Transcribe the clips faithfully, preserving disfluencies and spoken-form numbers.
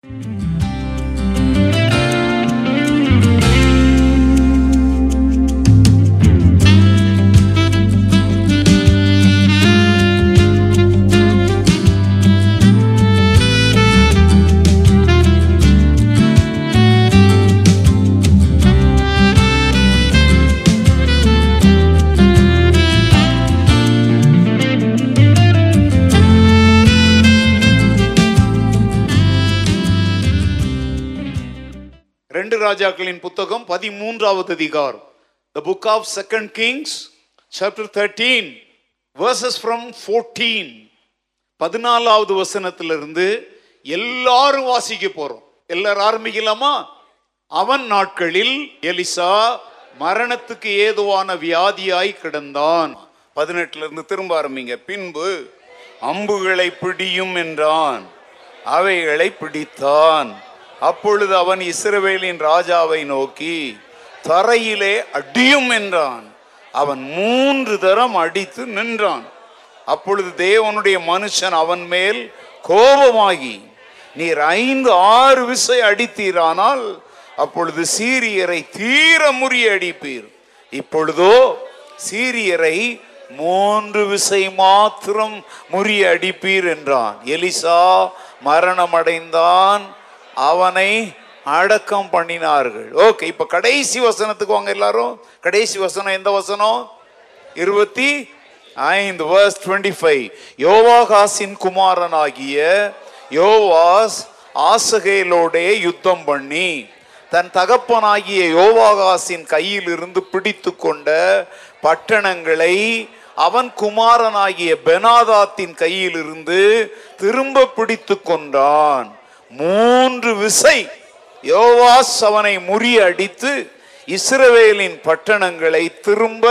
இரண்டு ராஜாக்களின் புத்தகம் பதிமூன்றாவது அதிகாரம். The book of Second Kings, chapter thirteen, verses from fourteen. பதினாலாவது வசனத்திலிருந்து எல்லாரும் வாசிக்க போறோம். எல்லாரும் ஆரம்பிக்கலாமா? அவன் நாட்களில் எலிசா மரணத்துக்கு ஏதுவான வியாதியாய் கிடந்தான். பதினெட்டுல இருந்து திரும்ப ஆரம்பிங்க. பின்பு அம்புகளை பிடியும் என்றான், அவைகளை பிடித்தான். அப்பொழுது அவன் இஸ்ரவேலின் ராஜாவை நோக்கி தரையிலே அடியும் என்றான். அவன் மூன்று தரம் அடித்து நின்றான். அப்பொழுது தேவனுடைய மனுஷன் அவன் மேல் கோபமாகி, நீர் ஐந்து ஆறு விசை அடித்தீரானால் அப்பொழுது சீரியரை தீர முறியடிப்பீர், இப்பொழுதோ சீரியரை மூன்று விசை மாத்திரம் முறியடிப்பீர் என்றான். எலிசா மரணமடைந்தான், அவனை அடக்கம் பண்ணினார்கள். ஓகே, இப்ப கடைசி வசனத்துக்கு வாங்க எல்லாரும். கடைசி வசனம் எந்த வசனம்? இருபத்தி ஐந்து, வர்ஸ் இருபத்தி ஐந்து. யோவாகாசின் குமாரனாகிய யோவாஸ் ஆசகேலோடே யுத்தம் பண்ணி தன் தகப்பனாகிய யோவாகாசின் கையில் இருந்து பிடித்து கொண்ட பட்டணங்களை அவன் குமாரனாகிய பெனாதாத்தின் கையில் இருந்து திரும்ப பிடித்து கொண்டான். மூன்று விசை யோவாஸ் அவனை முறியடித்து இஸ்ரவேலின் பட்டணங்களை திரும்ப,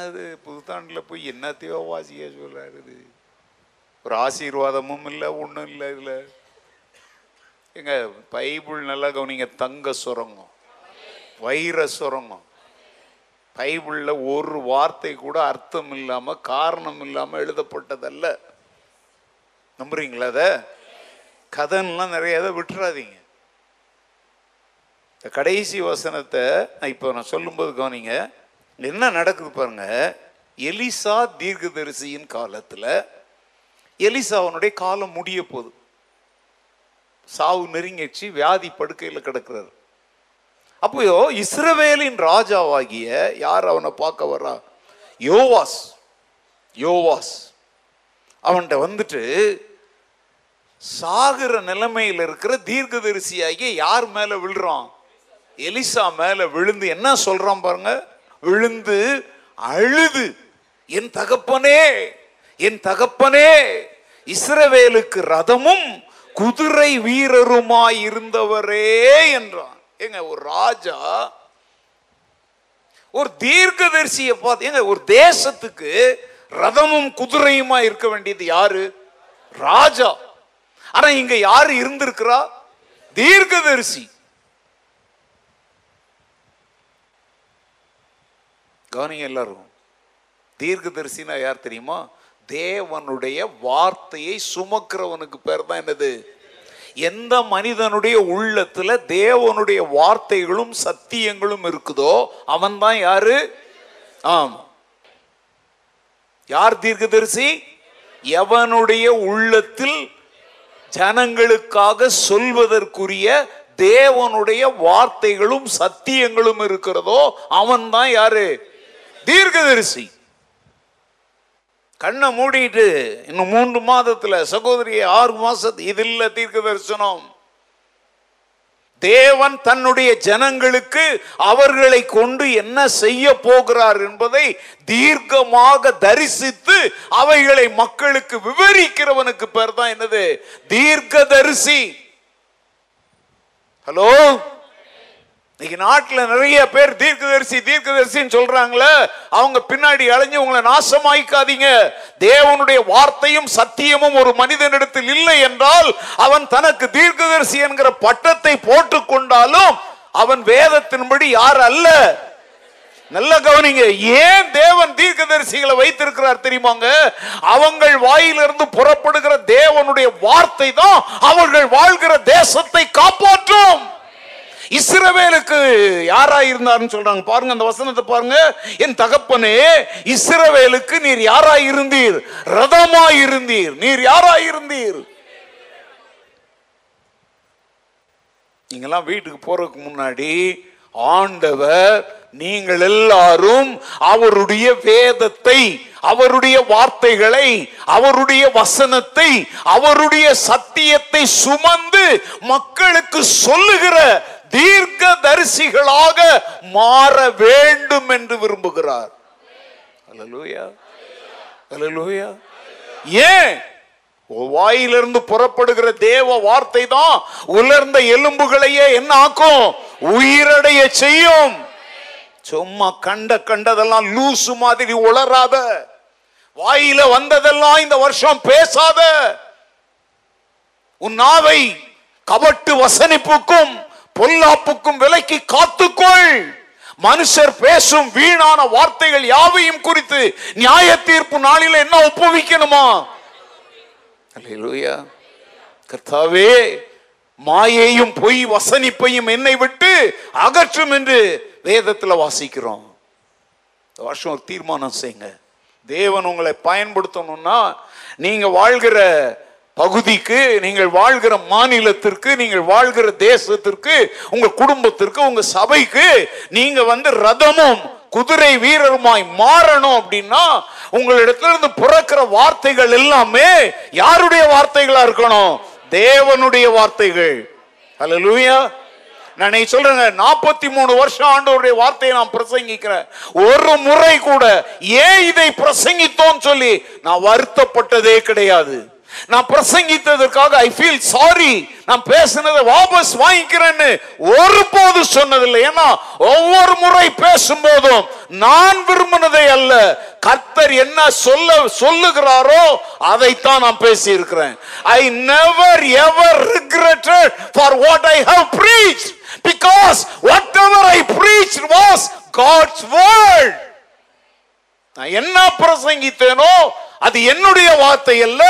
அது புத்தாண்டுல போய் என்னத்தையோ வாசிக்க சொல்றாரு. ஒரு ஆசீர்வாதமும் இல்லை, ஒன்றும் இல்லை. இதுல எங்க பைபிள் நல்லா கவனிங்க. தங்க சுரங்கம், வைர சுரங்கம். பைபிள்ல ஒரு வார்த்தை கூட அர்த்தம் இல்லாம காரணம் இல்லாம எழுதப்பட்டதல்ல. நம்புறீங்களா? அத கதைலாம் நிறைய அதை விட்டுறாதீங்க. இந்த கடைசி வசனத்தை இப்போ நான் சொல்லும்போது கவனிங்க என்ன நடக்குது பாருங்க. எலிசா தீர்க்கதரிசியின் காலத்தில் எலிசாவனுடைய காலம் முடிய போகுது. சாவு நெருங்கிச்சு, வியாதி படுக்கையில் கிடக்கிறார். அப்போ இஸ்ரவேலின் ராஜாவாகிய யார் அவனை பார்க்க வர்றா? யோவாஸ். யோவாஸ் அவன்கிட்ட வந்துட்டு சாகிற நிலைமையில் இருக்கிற தீர்க்கதரிசியாகிய யார் மேல விழுறான்? எலிசா மேல விழுந்து என்ன சொல்றான் பாருங்க. விழுந்து அழுது, என் தகப்பனே, என் தகப்பனே, இஸ்ரவேலுக்கு ரதமும் குதிரை வீரருமாய் இருந்தவரே என்றான். ஏங்க, ஒரு ராஜா ஒரு தீர்க்கதரிசியை பார்த்து, ஏங்க ஒரு தேசத்துக்கு ரதமும் குதிரையுமா இருக்க வேண்டியது யாரு? ராஜா. ஆனா இங்க யாரு இருந்திருக்கிறா? தீர்க்கதரிசி. கவனிங்க எல்லாரும், தீர்க்கதரிசினா யார் தெரியுமா? தேவனுடைய வார்த்தையை சுமக்கிறவனுக்கு பேர் தான் என்னது? எந்த மனிதனுடைய உள்ளத்துல தேவனுடைய வார்த்தைகளும் சத்தியங்களும் இருக்குதோ அவன் தான் யாரு? ஆமா, யார் தீர்க்கதரிசி? எவனுடைய உள்ளத்தில் ஜனங்களுக்காக சொல்வதற்குரிய தேவனுடைய வார்த்தைகளும் சத்தியங்களும் இருக்கிறதோ அவன் தான் யாரு? தீர்க்கதரிசி. கண்ணை மூடிட்டு இன்னும் மூன்று மாதத்துல சகோதரிய ஆறு மாசத்து இது இல்ல தீர்க்க தரிசனம். தேவன் தன்னுடைய ஜனங்களுக்கு அவர்களை கொண்டு என்ன செய்ய போகிறார் என்பதை தீர்க்கமாக தரிசித்து அவைகளை மக்களுக்கு விவரிக்கிறவனுக்கு பேர் தான் என்னது? தீர்க்கதரிசி. ஹலோ, இன்னைக்கு நாட்டில் நிறைய பேர் தீர்க்கதரிசி தீர்க்கதரிசின்னு சொல்றாங்களே, அவங்க பின்னாடி அலைஞ்சு உங்களை நாசமாய்க்காதீங்க. தேவனுடைய வார்த்தையும் சத்தியமும் ஒரு மனிதனிடத்தில் இல்லை என்றால் அவன் தனக்கு தீர்க்கதரிசி என்கிற பட்டத்தை போட்டுக் கொண்டாலும் அவன் வேதத்தின்படி யார் அல்ல, நல்ல கவனிங்க, ஏன் தேவன் தீர்க்கதரிசிகளை வைத்திருக்கிறார் தெரியுமாங்க? அவங்கள் வாயிலிருந்து புறப்படுகிற தேவனுடைய வார்த்தை தான் அவர்கள் வாழ்கிற தேசத்தை காப்பாற்றும். இஸ்ரவேலுக்கு யாராயிருந்தார்னு சொல்றாங்க பாருங்க, அந்த வசனத்தை பாருங்க. என் தகப்பனே இஸ்ரவேலுக்கு நீர் யாராயிருந்தீர்? ரதமாயிருந்தீர். நீர் யாராயிருந்தீர்? நீங்கெல்லாம் வீட்டுக்கு போறதுக்கு முன்னாடி ஆண்டவர் நீங்கள் எல்லாரும் அவருடைய வேதத்தை, அவருடைய வார்த்தைகளை, அவருடைய வசனத்தை, அவருடைய சத்தியத்தை சுமந்து மக்களுக்கு சொல்லுகிற தீர்க்க தரிசிகளாக மாற வேண்டும் என்று விரும்புகிறார். அல்லேலூயா, அல்லேலூயா. ஏன்? வாயிலிருந்து புறப்படுகிற தேவ வார்த்தை தான் உலர்ந்த எலும்புகளையே என்ன ஆக்கும்? உயிரடைய செய்யும். சும்மா கண்ட கண்டதெல்லாம் லூசு மாதிரி உளராத, வாயில வந்ததெல்லாம் இந்த வருஷம் பேசாத, உன் நாவை கபட்டு வசனிப்புக்கும் பொல்லாப்புக்கும் விலக்கி காத்துக்கொள். மனுஷர் பேசும் வீணான வார்த்தைகள் யாவையும் குறித்து நியாய தீர்ப்பு நாளில என்ன ஒப்புவிக்கணுமா? அல்லேலூயா. கர்த்தாவே, மாயையும் பொய் வசனிப்பையும் என்னை விட்டு அகற்றும் என்று வேதத்தில் வாசிக்கிறோம். இந்த வருஷம் ஒரு தீர்மானம் செய்யுங்க. தேவன் உங்களை பயன்படுத்தணும்னா நீங்கள் வாழ்கிற பகுதிக்கு, நீங்கள் வாழ்கிற மாநிலத்திற்கு, நீங்கள் வாழ்கிற தேசத்திற்கு, உங்கள் குடும்பத்திற்கு, உங்கள் சபைக்கு நீங்கள் வந்து ரதமும் குதிரை வீரருமாய் மாறணும். அப்படின்னா உங்களிடத்திலிருந்து புறக்கிற வார்த்தைகள் எல்லாமே யாருடைய வார்த்தைகளா இருக்கணும்? தேவனுடைய வார்த்தைகள். அல்லேலூயா. நான் சொல்றேங்க, நாற்பத்தி மூணு வருஷம் ஆண்டவருடைய வார்த்தையை நான் பிரசங்கிக்கிறேன். ஒரு முறை கூட ஏன் இதை பிரசங்கித்தோம் சொல்லி நான் வருத்தப்பட்டதே கிடையாது. நான் பிரசங்கித்ததற்காக ஐ ஃபீல் சாரி, நான் பேசினதை வாபஸ் வாங்கிக்கிறேன்னு ஒருபோது சொன்னதில்லை. ஏன்னா ஒவ்வொரு முறை பேசும்போதும் நான் விரும்பினதை அல்ல, கர்த்தர் என்ன சொல்ல சொல்லுகிறாரோ அதைத்தான் நான் பேசி இருக்கிறேன். I never ever regretted for what I have preached, because whatever I preached was God's word. நான் என்ன பிரசங்கித்தேனோ அது என்னுடைய வார்த்தை அல்ல,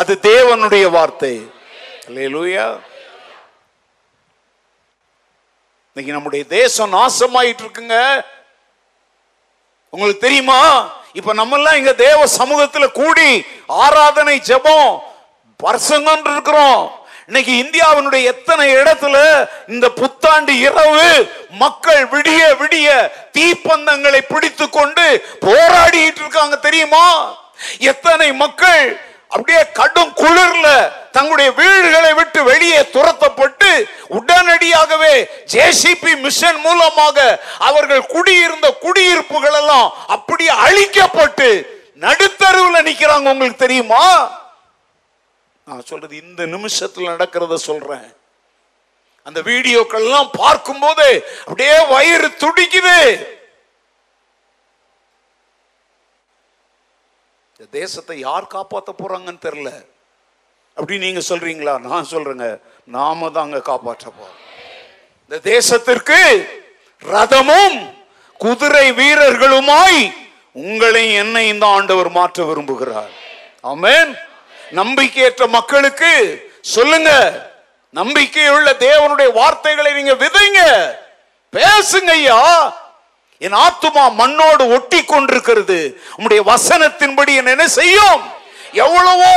அது தேவனுடைய வார்த்தை. அல்லேலூயா. இன்னைக்கு நம்முடைய தேசம் நாசமாயிட்டு இருக்குங்க. உங்களுக்கு தெரியுமா? இப்ப நம்ம எல்லாம் இங்க தேவ சமூகத்துல கூடி ஆராதனை ஜெபம் வருஷங்கன்று இருக்கிறோம். இன்னைக்கு இந்தியாவினுடைய எத்தனை இடத்துல இந்த புத்தாண்டு இரவு மக்கள் விடிய விடிய தீப்பந்தங்களை பிடித்து கொண்டு போராடிட்டு இருக்காங்க தெரியுமா? எத்தனை மக்கள் அப்படியே கடும் குளிர்ல தங்களுடைய வீடுகளை விட்டு வெளியே துரத்தப்பட்டு உடனடியாகவே ஜேசிபி மிஷன் மூலமாக அவர்கள் குடியிருந்த குடியிருப்புகள் எல்லாம் அப்படியே அழிக்கப்பட்டு நடுத்தருவில் நிக்கிறாங்க. உங்களுக்கு தெரியுமா? நான் சொல்றது இந்த நிமிஷத்துல நடக்கிறத சொல்றேன். அந்த வீடியோக்கள் எல்லாம் பார்க்கும் போது அப்படியே வயிறு துடிக்குது. தேசத்தை யார் காப்பாற்ற போறாங்கன்னு தெரியல. அப்படி நீங்க சொல்றீங்களா? நான் சொல்றேங்க, நாம தாங்க காப்பாற்ற போறோம். இந்த தேசத்திற்கு ரதமும் குதிரை வீரர்களுமாய் உங்களை என்னை இந்த ஆண்டவர் மாற்ற விரும்புகிறார். ஆமென். நம்பிக்கையற்ற மக்களுக்கு சொல்லுங்க, நம்பிக்கையுள்ள தேவனுடைய வார்த்தைகளை நீங்க விதைங்க, பேசுங்க. ஐயா, என் ஆத்துமா மண்ணோடு ஒட்டி கொண்டிருக்கிறது, உம்முடைய வசனத்தின்படி என்ன செய்யும்? எவ்வளவோ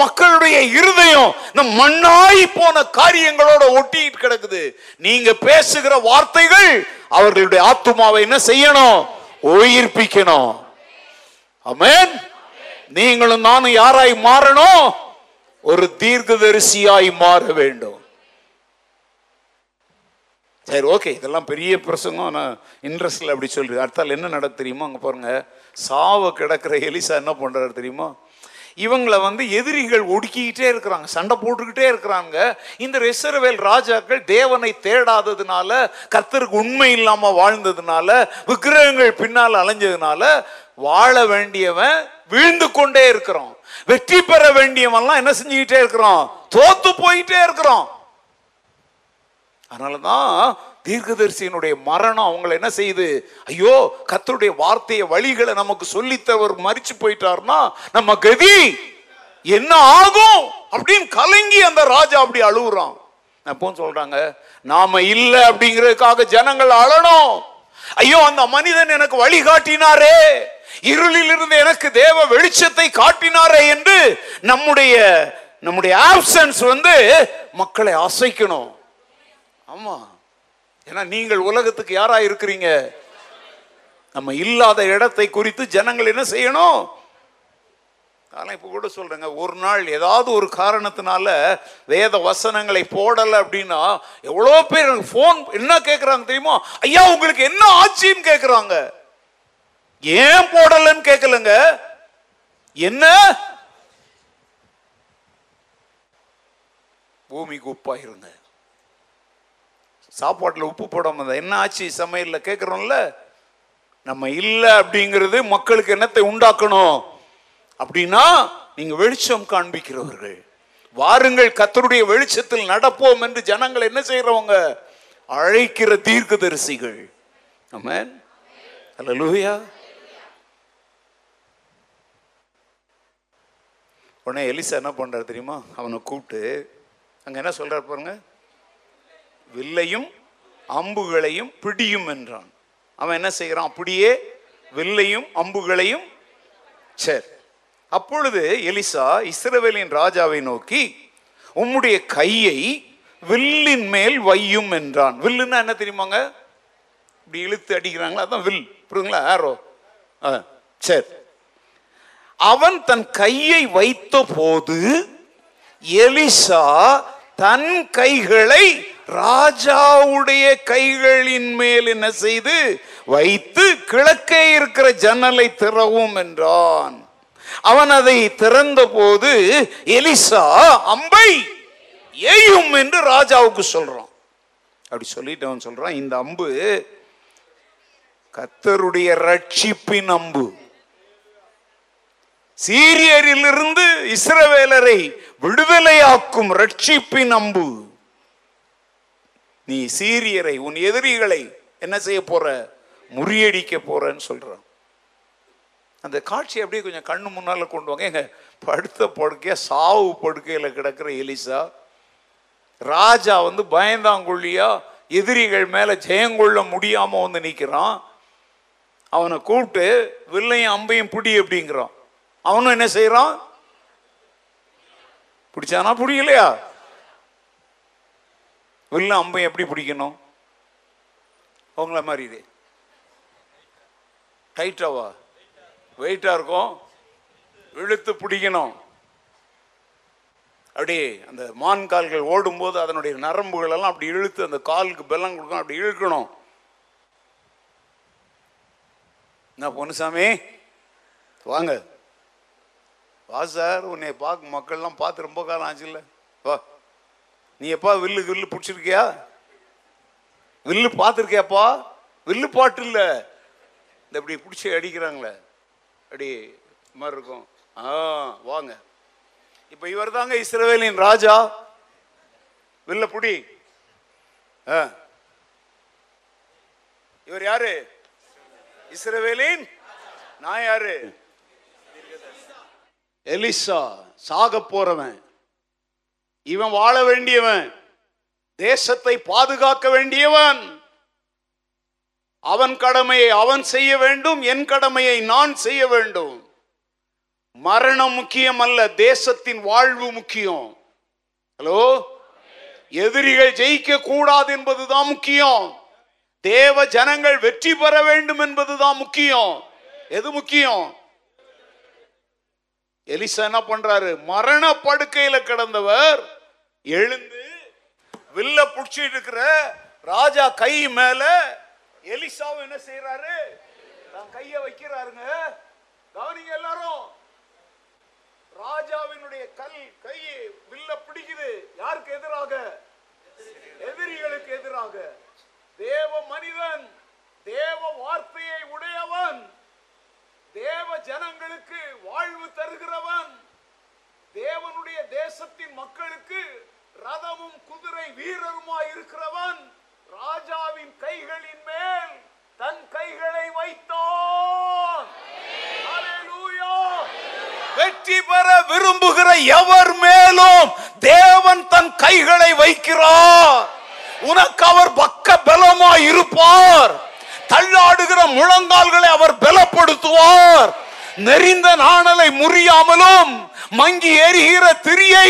மக்களுடைய இருதயம் இந்த மண்ணாய் போன காரியங்களோட ஒட்டி கிடக்குது. நீங்க பேசுகிற வார்த்தைகள் அவர்களுடைய ஆத்துமாவை என்ன செய்யணும்? உயிர்ப்பிக்கணும். ஆமென். நீங்களும் நானும் யாராய் மாறணும்? ஒரு தீர்க்கதரிசியாய் மாற வேண்டும். சரி, ஓகே, இதெல்லாம் பெரிய பிரசங்கம், நான் இன்ட்ரெஸ்டில் அப்படி சொல்கிறேன். அடுத்தால் என்ன நடக்கு தெரியுமா? அங்கே பாருங்கள், சாவை கிடக்கிற எலிசா என்ன பண்ணுறாரு தெரியுமா? இவங்களை வந்து எதிரிகள் ஒடுக்கிக்கிட்டே இருக்கிறாங்க, சண்டை போட்டுக்கிட்டே இருக்கிறாங்க. இந்த இஸ்ரவேல் ராஜாக்கள் தேவனை தேடாததுனால, கர்த்தருக்கு உண்மை இல்லாமல் வாழ்ந்ததுனால, விக்கிரகங்கள் பின்னால் அலைஞ்சதுனால வாழ வேண்டியவன் வீழ்ந்து கொண்டே இருக்கிறான், வெற்றி பெற வேண்டியவன்லாம் என்ன செஞ்சுக்கிட்டே இருக்கிறான்? தோத்து போயிட்டே இருக்கிறான். அதனாலதான் தீர்க்கதரிசியினுடைய மரணம் அவங்களை என்ன செய்யுது? ஐயோ, கர்த்தருடைய வார்த்தையை வழிகளை நமக்கு சொல்லித்தவர் மறிச்சு போயிட்டார்னா நம்ம கதி என்ன ஆகும் அப்படின்னு கலங்கி அந்த ராஜா அப்படி அழுகுறான். அப்போ சொல்றாங்க, நாம இல்லை அப்படிங்கிறதுக்காக ஜனங்கள் அழணும். ஐயோ, அந்த மனிதன் எனக்கு வழி காட்டினாரே, இருளில் இருந்து எனக்கு தேவ வெளிச்சத்தை காட்டினாரே என்று நம்முடைய நம்முடைய ஆப்சன்ஸ் வந்து மக்களை அசைக்கணும். ஆமா, ஏன்னா நீங்கள் உலகத்துக்கு யாரா இருக்கிறீங்க? நம்ம இல்லாத இடத்தை குறித்து ஜனங்கள் என்ன செய்யணும்? அதெல்லாம் இப்போ கூட சொல்கிறேங்க, ஒரு நாள் ஏதாவது ஒரு காரணத்தினால வேத வசனங்களை போடலை அப்படின்னா எவ்வளோ பேர் ஃபோன் என்ன கேட்குறாங்க தெரியுமா? ஐயா, உங்களுக்கு என்ன ஆட்சின்னு கேட்குறாங்க. ஏன் போடலைன்னு கேட்கலங்க, என்ன பூமிக்கு உப்பாயிருங்க. சாப்பாட்டில் உப்பு போடாம என்ன ஆச்சு சமையலில் கேட்குறோம்ல. நம்ம இல்லை அப்படிங்கிறது மக்களுக்கு என்னத்தை உண்டாக்கணும் அப்படின்னா, நீங்க வெளிச்சம் காண்பிக்கிறவர்கள் வாருங்கள், கர்த்தருடைய வெளிச்சத்தில் நடப்போம் என்று ஜனங்கள் என்ன செய்யறவங்க? அழைக்கிற தீர்க்கதரிசிகள். ஆமென், ஹல்லேலூயா. உடனே எலிசா என்ன பண்றாரு தெரியுமா? அவனை கூப்பிட்டு அங்க என்ன சொல்றாரு பாருங்க, வில்லையும் அம்புகளையும் பிடியும் என்றான். அவன் என்ன செய்யறான்? அப்படியே வில்லையும் அம்புகளையும். சரி, அப்பொழுது எலிசா இஸ்ரவேலின் ராஜாவை நோக்கி, உம்முடைய கையை வில்லின் மேல் வையும் என்றான். வில்லுன்னா என்ன தெரியுமாங்க? இப்படி இழுத்து அடிக்கிறாங்களா, அதான் வில். புரியுங்களா? ஆரோ. சரி, அவன் தன் கையை வைத்த போது எலிசா தன் கைகளை ராஜாவுடைய கைகளின் மேல் என்ன செய்து வைத்து, கிழக்கே இருக்கிற ஜன்னலை திறவும் என்றான். அவன் அதை திறந்த போது எலிசா அம்பை ஏயும் என்று ராஜாவுக்கு சொல்றான். அப்படி சொல்லிட்டு அவன் சொல்றான், இந்த அம்பு கர்த்தருடைய ரட்சிப்பின் அம்பு, சீரியரிலிருந்து இஸ்ரவேலரை விடுதலையாக்கும் ரட்சிப்பின் அம்பு. நீ சீரியரை, உன் எதிரிகளை என்ன செய்ய போற? முறியடிக்க போறன்னு சொல்றான். அந்த காட்சி அப்படியே கொஞ்சம் கண்ணு முன்னால் கொண்டு வாங்க. எங்க படுத்த படுக்கையா, சாவு படுக்கையில் கிடக்கிற எலிசா, ராஜா வந்து பயந்தாங்குள்ளியா எதிரிகள் மேலே ஜெயங்கொள்ள முடியாமல் வந்து நிற்கிறான். அவனை கூப்பிட்டு வில்லையும் அம்பையும் பிடி அப்படிங்கிறான். அவனும் என்ன செய்யறான்? பிடிச்சானா? பிடிக்கலையா? வில்லும் அம்பையும் எப்படி பிடிக்கணும்? அவங்கள மாதிரி இது டைட்டாவா வெயிட்டா இருக்கும், இழுத்து பிடிக்கணும். அப்படியே அந்த மான் கால்கள் ஓடும்போது அதனுடைய நரம்புகள் எல்லாம் அப்படி இழுத்து அந்த காலுக்கு பலம் கொடுக்கணும், அப்படி இழுக்கணும். என்ன பொன்னுசாமி, வாங்க வா சார், உன்னை பார்க்க மக்கள்லாம் பார்த்து ரொம்ப காலம் ஆச்சு இல்லை, வா. நீ எப்பா வில்லு வில்லு பிடிச்சிருக்கியா? வில்லு பார்த்துருக்கியாப்பா? வில்லு பாட்டு இல்லை, இந்த இப்படி பிடிச்சி அடிக்கிறாங்களே அப்படி மாதிரி இருக்கும். ஆ, வாங்க. இப்போ இவர் தாங்க இஸ்ரவேலின் ராஜா. வில்ல புடி. ஆ, இவர் யாரு? இஸ்ரவேலின். நான் யாரு? எலிசா, சாக போறவன். இவன் வாழ வேண்டியவன், தேசத்தை பாதுகாக்க வேண்டியவன். அவன் கடமையை அவன் செய்ய வேண்டும், என் கடமையை நான் செய்ய வேண்டும். மரணம் முக்கியம் அல்ல, தேசத்தின் வாழ்வு முக்கியம். ஹலோ, எதிரிகள் ஜெயிக்க கூடாது என்பதுதான் முக்கியம், தேவ ஜனங்கள் வெற்றி பெற வேண்டும் என்பதுதான் முக்கியம். எது முக்கியம்? எலிசா என்ன பண்றாரு? மரண படுக்கையில கிடந்தவர் எழுந்து வில்ல புடிச்சிட்டு இருக்கிற ராஜா கை மேல எலிசாவை என்ன செய்யறாரு? தன் கையை வைக்கிறாருங்க. கவனிங்க எல்லாரும், ராஜாவினுடைய கல் கையை வில்ல பிடிக்குது. யாருக்கு எதிராக? எதிரிகளுக்கு எதிராக. தேவ மனிதன், தேவ வார்த்தையை உடையவன், தேவ ஜனங்களுக்கு வாழ்வு தருகிறவன், தேவனுடைய தேசத்தின் மக்களுக்கு ரதமும் குதிரை வீரருமாய் இருக்கிறவன், ராஜாவி வெற்றி பெற விரும்புகிற எவர் மேலும் தேவன் தன் கைகளை வைக்கிறார். உனக்கு அவர் பக்க பலமாய் இருப்பார். தள்ளாடுகிற முழங்கால்களை அவர் பலப்படுத்துவார். நெறிந்த நாணலை முறியாமலும் மங்கி எரிகிற திரியை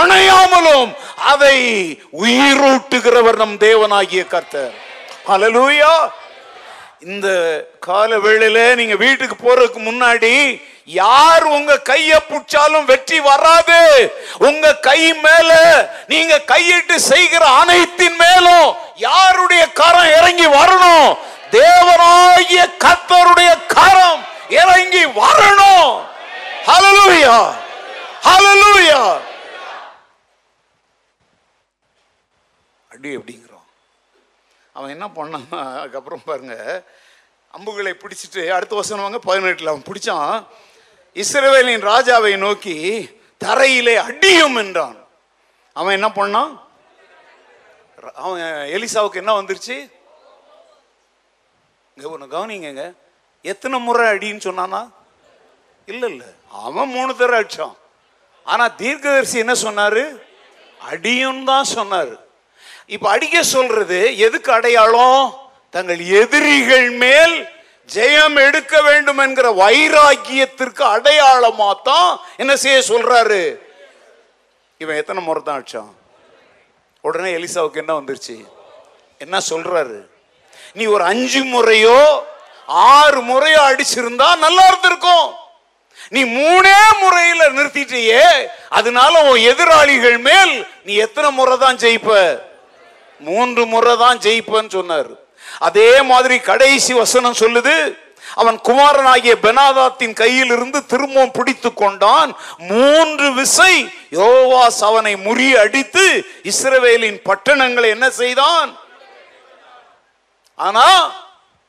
அணையாமலும் அதை உயிரூட்டுகிறவர் நம் தேவனாகிய கர்த்தர். ஹல்லேலூயா. இந்த கால வேளையில நீங்க வீட்டுக்கு போறதுக்கு முன்னாடி யார் உங்க கைய புடிச்சாலும் வெற்றி வராது. உங்க கை மேல நீங்க கையிட்டு செய்கிற அனைத்தின் மேலும் யாருடைய கரம் இறங்கி வரணும்? தேவனாகிய கர்த்தருடைய கரம் இறங்கி வரணும். ஹல்லேலூயா, ஹல்லேலூயா. அடி அப்படிங்கிறோம். அவன் என்ன பண்ணான் அதுக்கப்புறம் பாருங்க, அம்புகளை பிடிச்சிட்டு அடுத்த வசனம் வாங்க பதினெட்டில் அவன் பிடிச்சான். இஸ்ரவேலின் ராஜாவை நோக்கி தரையிலே அடியும் என்றான். அவன் என்ன பண்ணான்? அவன் எலிசாவுக்கு என்ன வந்துருச்சு? ஒன்று கவனிங்க, எத்தனை முறை அடின்னு சொன்னானா? இல்லை இல்லை, அவன் மூணு தடவை அடிச்சான். ஆனால் தீர்க்கதரிசி என்ன சொன்னார்? அடியும் தான் சொன்னார். இப்ப அடிக்க சொல்றது எதுக்கு அடையாளம்? தங்கள் எதிரிகள் மேல் ஜெயம் எடுக்க வேண்டும் என்கிற வைராக்கியத்திற்கு அடையாளமா தான் என்ன செய்ய சொல்றாரு. இவன் எத்தனை முறை தான் அடிச்சான்? உடனே எலிசாவுக்கு என்ன வந்துருச்சு? என்ன சொல்றாரு? நீ ஒரு அஞ்சு முறையோ ஆறு முறையோ அடிச்சிருந்தா நல்லா இருந்திருக்கும். நீ மூணே முறையில நிறுத்திட்டியே, அதனால உன் எதிராளிகள் மேல் நீ எத்தனை முறை தான் ஜெயிப்ப? மூன்று முறை தான் ஜெயிப்பன்னு சொன்னார். அதே மாதிரி கடைசி வசனம் சொல்லுது, அவன் குமாரனாகிய பெனாதாத்தின் கையில் இருந்து திரும்பவும் பிடித்து கொண்டான். மூன்று விசை யோவாஸ் அவனை முறியடித்து இஸ்ரவேலின் பட்டணங்களை என்ன செய்தான்? ஆனா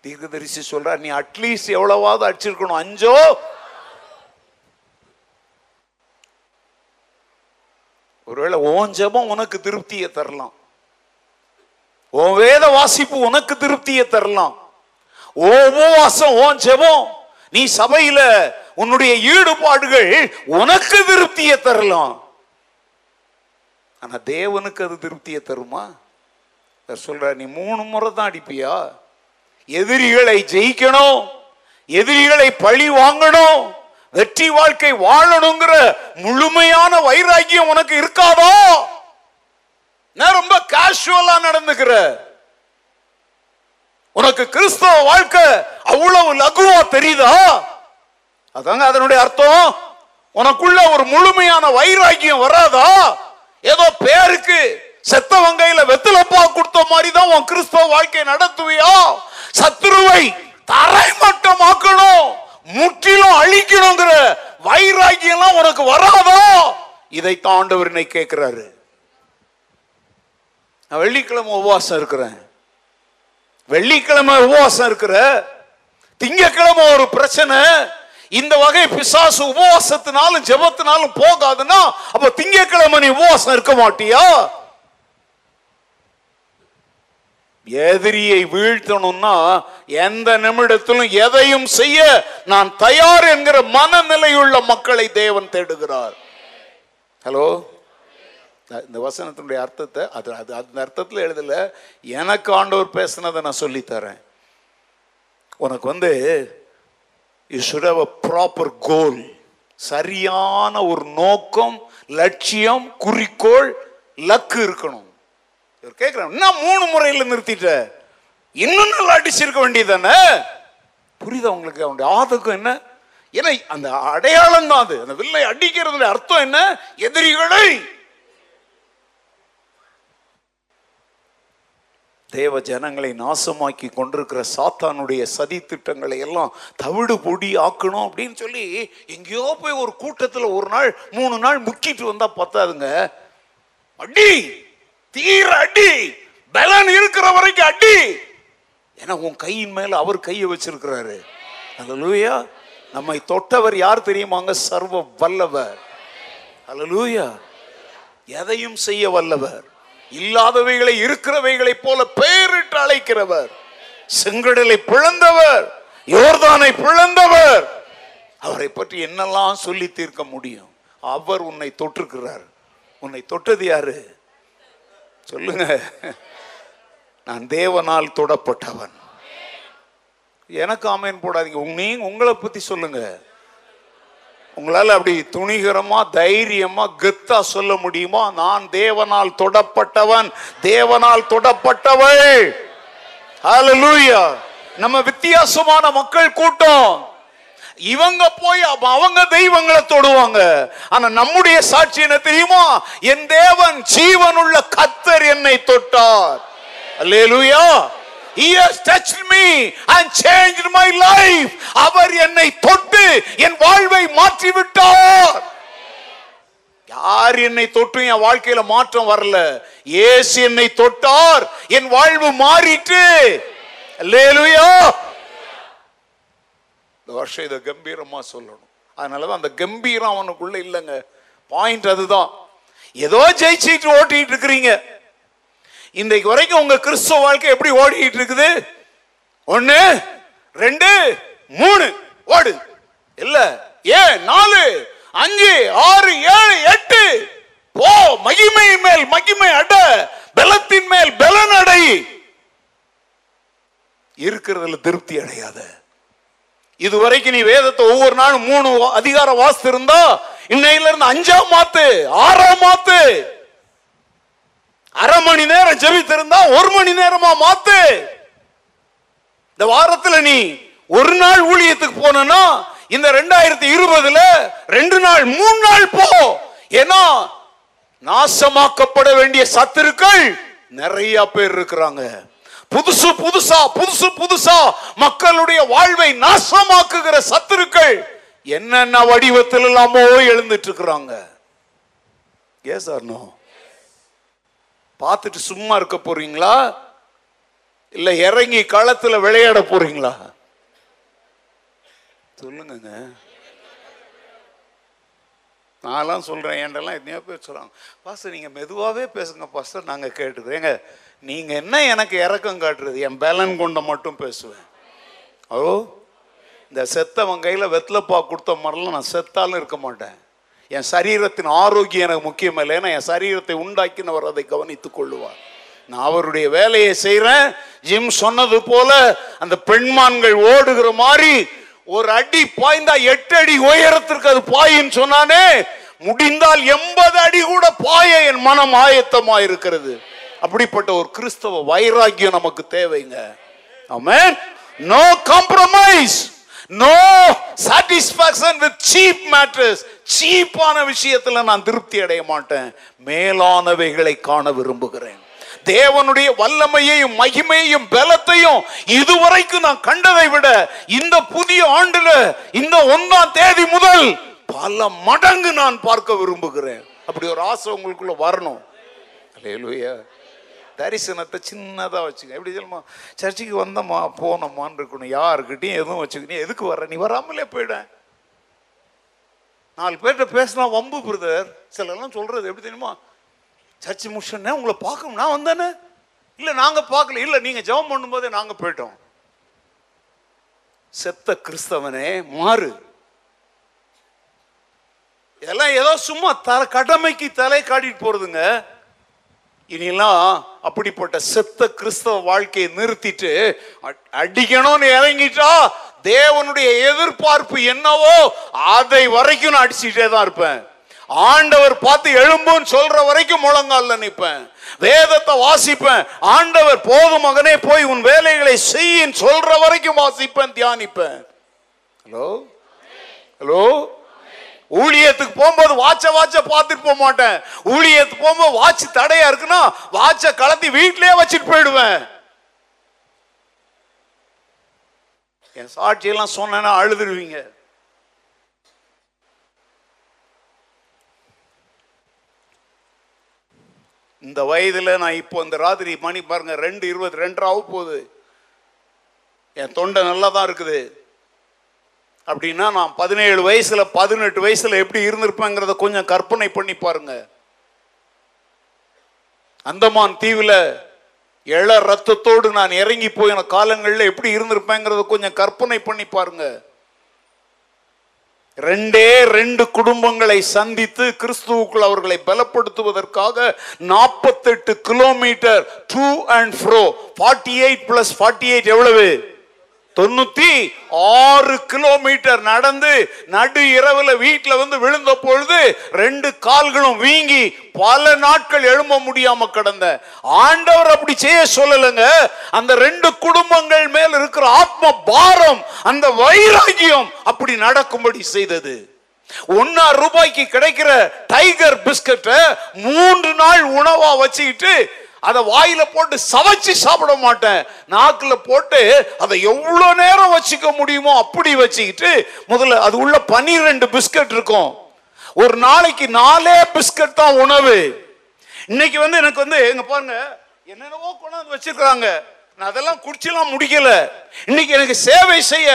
தீர்க்கதரிசி சொல்றார், நீ அட்லீஸ்ட் எவ்வளவாவது அடிச்சிருக்கணும், அஞ்சோ. ஒருவேளை ஓன் ஜெபம் உனக்கு திருப்தியை தரலாம், உன் வேத வாசிப்பு உனக்கு திருப்தியை தரலாம், ஓ உபவாசம், ஓன் ஜெபம், நீ சபையில உன்னுடைய ஈடுபாடுகள் உனக்கு திருப்தியை தரலாம். ஆனா தேவனுக்கு அது திருப்தியை தருமா? சொல்ற, நீ மூணு முறை தான் அடிப்பியா? எதிரிகளை ஜெயிக்கணும், எதிரிகளை பழி வாங்கணும், வெற்றி வாழ்க்கை வாழணுங்கிற முழுமையான வைராக்கியம் உனக்கு இருக்காதோ? நான் ரொம்ப கேஷுவலா நடந்துக்கிற உனக்கு கிறிஸ்தவ வாழ்க்கை அவ்வளவு லகுவா தெரியுதா? அதாங்க அதனுடைய அர்த்தம். உனக்குள்ள ஒரு முழுமையான வைராக்கியம் வராதா? ஏதோ பேருக்கு செத்தவங்க இல்ல வெத்தலப்பா கொடுத்த மாதிரி தான் உன் கிறிஸ்தவ வாழ்க்கையை நடத்துவியா? சத்துருவை தரை மட்டமாக்கணும், முற்றிலும் அழிக்கணுங்கிற வைராக்கியம் உனக்கு வராதோ? இதைத்தான் ஆண்டவர் இன்னைக்கு கேட்கிறாரு. நான் வெள்ளிக்கிழமை உபவாசம் இருக்கிறேன், வெள்ளிக்கிழமை உபவாசம் இருக்கிற திங்கக்கிழமை ஒரு பிரச்சனை, இந்த வகை பிசாசு உபவாசத்தினாலும் ஜெபத்தினாலும் போகாதுன்னா அப்ப திங்கக்கிழமை நீ உபவாசம் இருக்க மாட்டியா? எதிரியை வீழ்த்தணும்னா எந்த நிமிடத்திலும் எதையும் செய்ய நான் தயார் என்கிற மனநிலையுள்ள மக்களை தேவன் தேடுகிறார். ஹலோ, இந்த வசனத்தினுடைய அர்த்தத்தை அது அது அந்த அர்த்தத்தில் எழுதலை, எனக்கு ஆண்டவர் பேசினதை நான் சொல்லித்தரேன். உனக்கு வந்து you should have a proper goal, சரியான ஒரு நோக்கம், லட்சியம், குறிக்கோள், லக்கு இருக்கணும். இவர் கேட்குறேன், இன்னும் மூணு முறையில் நிறுத்திட்ட, இன்னும் நல்லா அடிச்சிருக்க வேண்டியது தானே? புரியுதா உங்களுக்கு அவனுடைய ஆதகம் என்ன? ஏன்னா அந்த அடையாளம் தான் அது. அந்த வில்லை அடிக்கிறதுடைய அர்த்தம் என்ன? எதிரிகளை தேவ ஜனங்களை நாசமாக்கி கொண்டிருக்கிற சாத்தானுடைய சதி திட்டங்களை எல்லாம் தவிடு பொடி ஆக்கணும் அப்படின்னு சொல்லி எங்கேயோ போய் ஒரு கூட்டத்தில் ஒரு நாள் மூணு நாள் முக்கிட்டு வந்தா பத்தாதுங்க. அடி, தீர அடி, பலன் இருக்கிற வரைக்கும் அடி. ஏன்னா உன் கையின் மேல அவர் கையை வச்சிருக்கிறாரு. ஹல்லேலூயா. நம்மை தொட்டவர் யார் தெரியுமாங்க? சர்வ வல்லவர். ஹல்லேலூயா. எதையும் செய்ய வல்லவர், இல்லாதவைகளை இருக்கிறவைகளை போல பெயரிட்டு அழைக்கிறவர், செங்கடலை பிளந்தவர், யோர்தானை பிளந்தவர். அவரை பற்றி என்னெல்லாம் சொல்லி தீர்க்க முடியும்? அவர் உன்னை தொற்றுக்கிறார். உன்னை தொட்டது யாரு சொல்லுங்க? நான் தேவனால் தொடப்பட்டவன். எனக்கு ஆமேன் போடாதீங்க. நீங்க உங்களை பத்தி சொல்லுங்க. உங்களால் அப்படி துணிகரமா தைரியமா கெத்தா சொல்ல முடியுமா? நான் தேவனால் தொடப்பட்டவன், தேவனால் தொடப்பட்டவள். ஹல்லேலூயா. நம்ம வித்தியாசமான மக்கள் கூட்டம். இவங்க போய் அவங்க தெய்வங்களை தொடுவாங்க. ஆனா நம்முடைய சாட்சி என்ன தெரியுமா? என் தேவன் ஜீவனுள்ள கர்த்தர் என்னை தொட்டார். ஹல்லேலூயா. He has touched me and changed my life. அவர் என்னை தொட்டு என் வாழ்வை மாற்றி விட்டார். யார் என்னை தொட்டு என் வாழ்க்கையில மாற்றம் வரல? இயேசு என்னை தொட்டார், என் வாழ்வு மாறிட்டு. அல்லேலூயா. இந்த வருஷம் இதை கம்பீரமா சொல்லணும். அதனாலதான் அந்த கம்பீரம் அவனுக்குள்ள இல்லைங்க. பாயிண்ட் அதுதான். ஏதோ ஜெயிச்சிட்டு ஓட்டிட்டு இருக்கிறீங்க. இன்றைக்கு வரைக்கும் உங்க கிறிஸ்துவ வாழ்க்கை எப்படி ஓடிட்டு இருக்குது? ஒன்னு, ரெண்டு, மூணு ஓடு இல்ல, ஏ நாலு, அஞ்சு, ஆறு, ஏழு, எட்டு. போ, மகிமை மேல் மகிமை அட, பலத்தின் மேல் பலன் அடை. இருக்கிறதுல திருப்தி அடையாத. இதுவரைக்கும் நீ வேதத்தை ஒவ்வொரு நாளும் மூணு அதிகாரம் வாசித்து இருந்தா, இன்னையில இருந்து அஞ்சாம் மாத்து, ஆறாம் மாத்து. அரை மணி நேரம் ஜெபித்திருந்தா ஒரு மணி நேரமா மாத்து. இந்த வாரத்துல நீ ஒரு நாள் ஊழியத்துக்கு போனா, இந்த ரெண்டாயிரத்தி இருபதுல ரெண்டு நாள் மூணு நாள் போ. ஏன்னா நாசமாக்கப்பட வேண்டிய சத்துருக்கள் நிறைய பேர் இருக்கிறாங்க. புதுசு புதுசா புதுசு புதுசா மக்களுடைய வாழ்வை நாசமாக்குகிற சத்துருக்கள் என்னென்ன வடிவத்தில் எல்லாமோ எழுந்துட்டு இருக்கிறாங்க. Yes or no? பார்த்துட்டு சும்மா இருக்க போறீங்களா, இல்ல இறங்கி களத்துல விளையாட போறீங்களா? சொல்லுங்க. நான் சொல்றேன், என்னெல்லாம் எத்தனையோ பேர் சொல்றாங்க, பாஸ்டர் நீங்க மெதுவாவே பேசுங்க பாஸ்டர் நாங்க கேட்டுக்கிறேங்க. நீங்க என்ன எனக்கு இறக்கம் காட்டுறது? என் பேலன் கொண்ட மட்டும் பேசுவேன். ஓ, இந்த செத்தவன் கையில வெத்தலைப்பாக்கு கொடுத்த மாதிரிலாம் நான் செத்தாலும் இருக்க மாட்டேன். என் சரீரத்தின் ஆரோக்கியம் எனக்கு முக்கியம் இல்லை. ஏன்னா என் சரீரத்தை உண்டாக்கினவர் அதை கவனித்துக் கொள்ளுவார். நான் அவருடைய வேலையை செய்கிறேன். ஜிம் சொன்னது போல அந்த பெண்மான்கள் ஓடுகிற மாதிரி ஒரு அடி பாய்ந்தா எட்டு அடி உயரத்திற்கு அது பாயின்னு சொன்னானே, முடிந்தால் எண்பது அடி கூட பாய என் மனம் ஆயத்தமா இருக்கிறது. அப்படிப்பட்ட ஒரு கிறிஸ்தவ வைராக்கியம் நமக்கு தேவைங்க. ஆமென். No compromise, no satisfaction with cheap matters. சீப்பான விஷயத்துல நான் திருப்தி அடைய மாட்டேன். மேலானவைகளை காண விரும்புகிறேன். தேவனுடைய வல்லமையையும் மகிமையையும் பலத்தையும் இதுவரைக்கும் நான் கண்டதை விட இந்த புதிய ஆண்டுல இந்த ஒன்றாம் தேதி முதல் பல மடங்கு நான் பார்க்க விரும்புகிறேன். அப்படி ஒரு ஆசை உங்களுக்குள்ள வரணும். அல்லேலூயா. தரிசனத்தை சின்னதாக வச்சுக்க. எப்படி சொல்லுமா, சர்ச்சுக்கு வந்தம்மா போனோம்மான்னு இருக்கணும். யாருக்கிட்டையும் எதுவும் வச்சுக்கணும். எதுக்கு வர்ற? நீ வராமலே போயிடேன். நாலு பேர்கிட்ட பேசினா வம்பு. பிரதர் சிலர்லாம் சொல்கிறது எப்படி தெரியுமா, சர்ச்சு முடிச்சோன்னே உங்களை பார்க்கணும், நான் வந்தானே, இல்லை நாங்கள் பார்க்கல, இல்லை நீங்கள் ஜெபம் பண்ணும்போதே நாங்கள் போயிட்டோம். செத்த கிறிஸ்தவனே மாறு. இதெல்லாம் ஏதோ சும்மா தர கடமைக்கு தலை காட்டிட்டு போகிறதுங்க. இனிலாம் அப்படிப்பட்ட செத்த கிறிஸ்தவ வாழ்க்கையை நிறுத்திட்டு அடிக்கணும்னு இறங்கிட்டா தேவனுடைய எதிர்பார்ப்பு என்னவோ அதை வரைக்கும் நான் அடிச்சுட்டே தான் இருப்பேன். ஆண்டவர் பார்த்து எழும்புன்னு சொல்ற வரைக்கும் முழங்கால நிற்பேன். வேதத்தை வாசிப்பேன். ஆண்டவர் போதும் மகனே போய் உன் வேலைகளை செய்யின்னு சொல்ற வரைக்கும் வாசிப்பேன், தியானிப்பேன். Hello hello. ஊழியத்துக்கு போகும்போது வாட்ச வாட்ச பார்த்துட்டு போக மாட்டேன். ஊழியத்துக்கு போகும்போது வாட்சு தடையா இருக்குன்னா வாட்ச கலந்து வீட்டிலே வச்சுட்டு போயிடுவேன். என் சாட்சியெல்லாம் சொன்னா அழுதுருவீங்க. இந்த வயதுல நான் இப்போ இந்த ராத்திரி மணி பாருங்க ரெண்டு இருபது ரெண்டாவது போகுது. என் தொண்டை நல்லா தான் இருக்குது. அப்படின்னா நான் பதினேழு வயசுல பதினெட்டு வயசுல எப்படி இருந்திருப்பேங்கிறத கொஞ்சம் கற்பனை பண்ணி பாருங்க. அந்தமான் தீவில் இள ரத்தத்தோடு நான் இறங்கி போயின காலங்களில் எப்படி இருந்திருப்பேங்கிறத கொஞ்சம் கற்பனை பண்ணி பாருங்க. ரெண்டே ரெண்டு குடும்பங்களை சந்தித்து கிறிஸ்துவுக்குள் அவர்களை பலப்படுத்துவதற்காக நாற்பத்தி எட்டு kilometre to and fro forty eight plus forty eight எவ்வளவு தொண்ணூத்தி ஆறு கிலோமீட்டர் நடந்து நடு இரவுல வீட்டில் வந்து விழுந்த பொழுது ரெண்டு கால்களும் வீங்கி பல நாட்கள் எழும்ப முடியாம கிடந்த ஆண்டவர் அப்படி செய்ய சொல்லலங்க. அந்த ரெண்டு குடும்பங்கள் மேல் இருக்கிற ஆத்ம பாரம், அந்த வைராகியம் அப்படி நடக்கும்படி செய்தது. ஒன்னா ரூபாய்க்கு கிடைக்கிற டைகர் பிஸ்கட்டை மூன்று நாள் உணவா வச்சுக்கிட்டு அதை வாயில போட்டு சவைச்சு சாப்பிட மாட்டேன், நாக்கில் போட்டு அதை எவ்வளோ நேரம் வச்சுக்க முடியுமோ அப்படி வச்சுக்கிட்டு முதல்ல அது உள்ள பன்னிரெண்டு பிஸ்கட் இருக்கும். ஒரு நாளைக்கு நாலே பிஸ்கட் தான் உணவு. இன்னைக்கு வந்து எனக்கு வந்து எங்க பாருங்க என்னென்னவோ கொண்டாந்து வச்சிருக்கிறாங்க, நான் அதெல்லாம் குடிச்செல்லாம் முடிக்கல. இன்னைக்கு எனக்கு சேவை செய்ய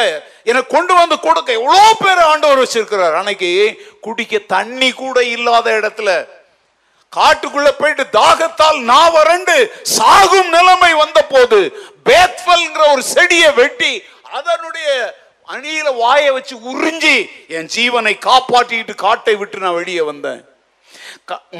எனக்கு கொண்டு வந்து கொடுக்க எவ்வளோ பேர் ஆண்டவர் வச்சிருக்கிறார். அன்னைக்கு குடிக்க தண்ணி கூட இல்லாத இடத்துல காட்டுக்குள்ள போயிட்டு தாகத்தால் நாவரண்டு சாகும் நிலைமை வந்த போது பேத்ஃபல்ங்கிற ஒரு செடியை வெட்டி அதனுடைய அணியில வாய வச்சு உறிஞ்சி என் ஜீவனை காப்பாற்றிட்டு காட்டை விட்டு நான் வெளியே வந்தேன்.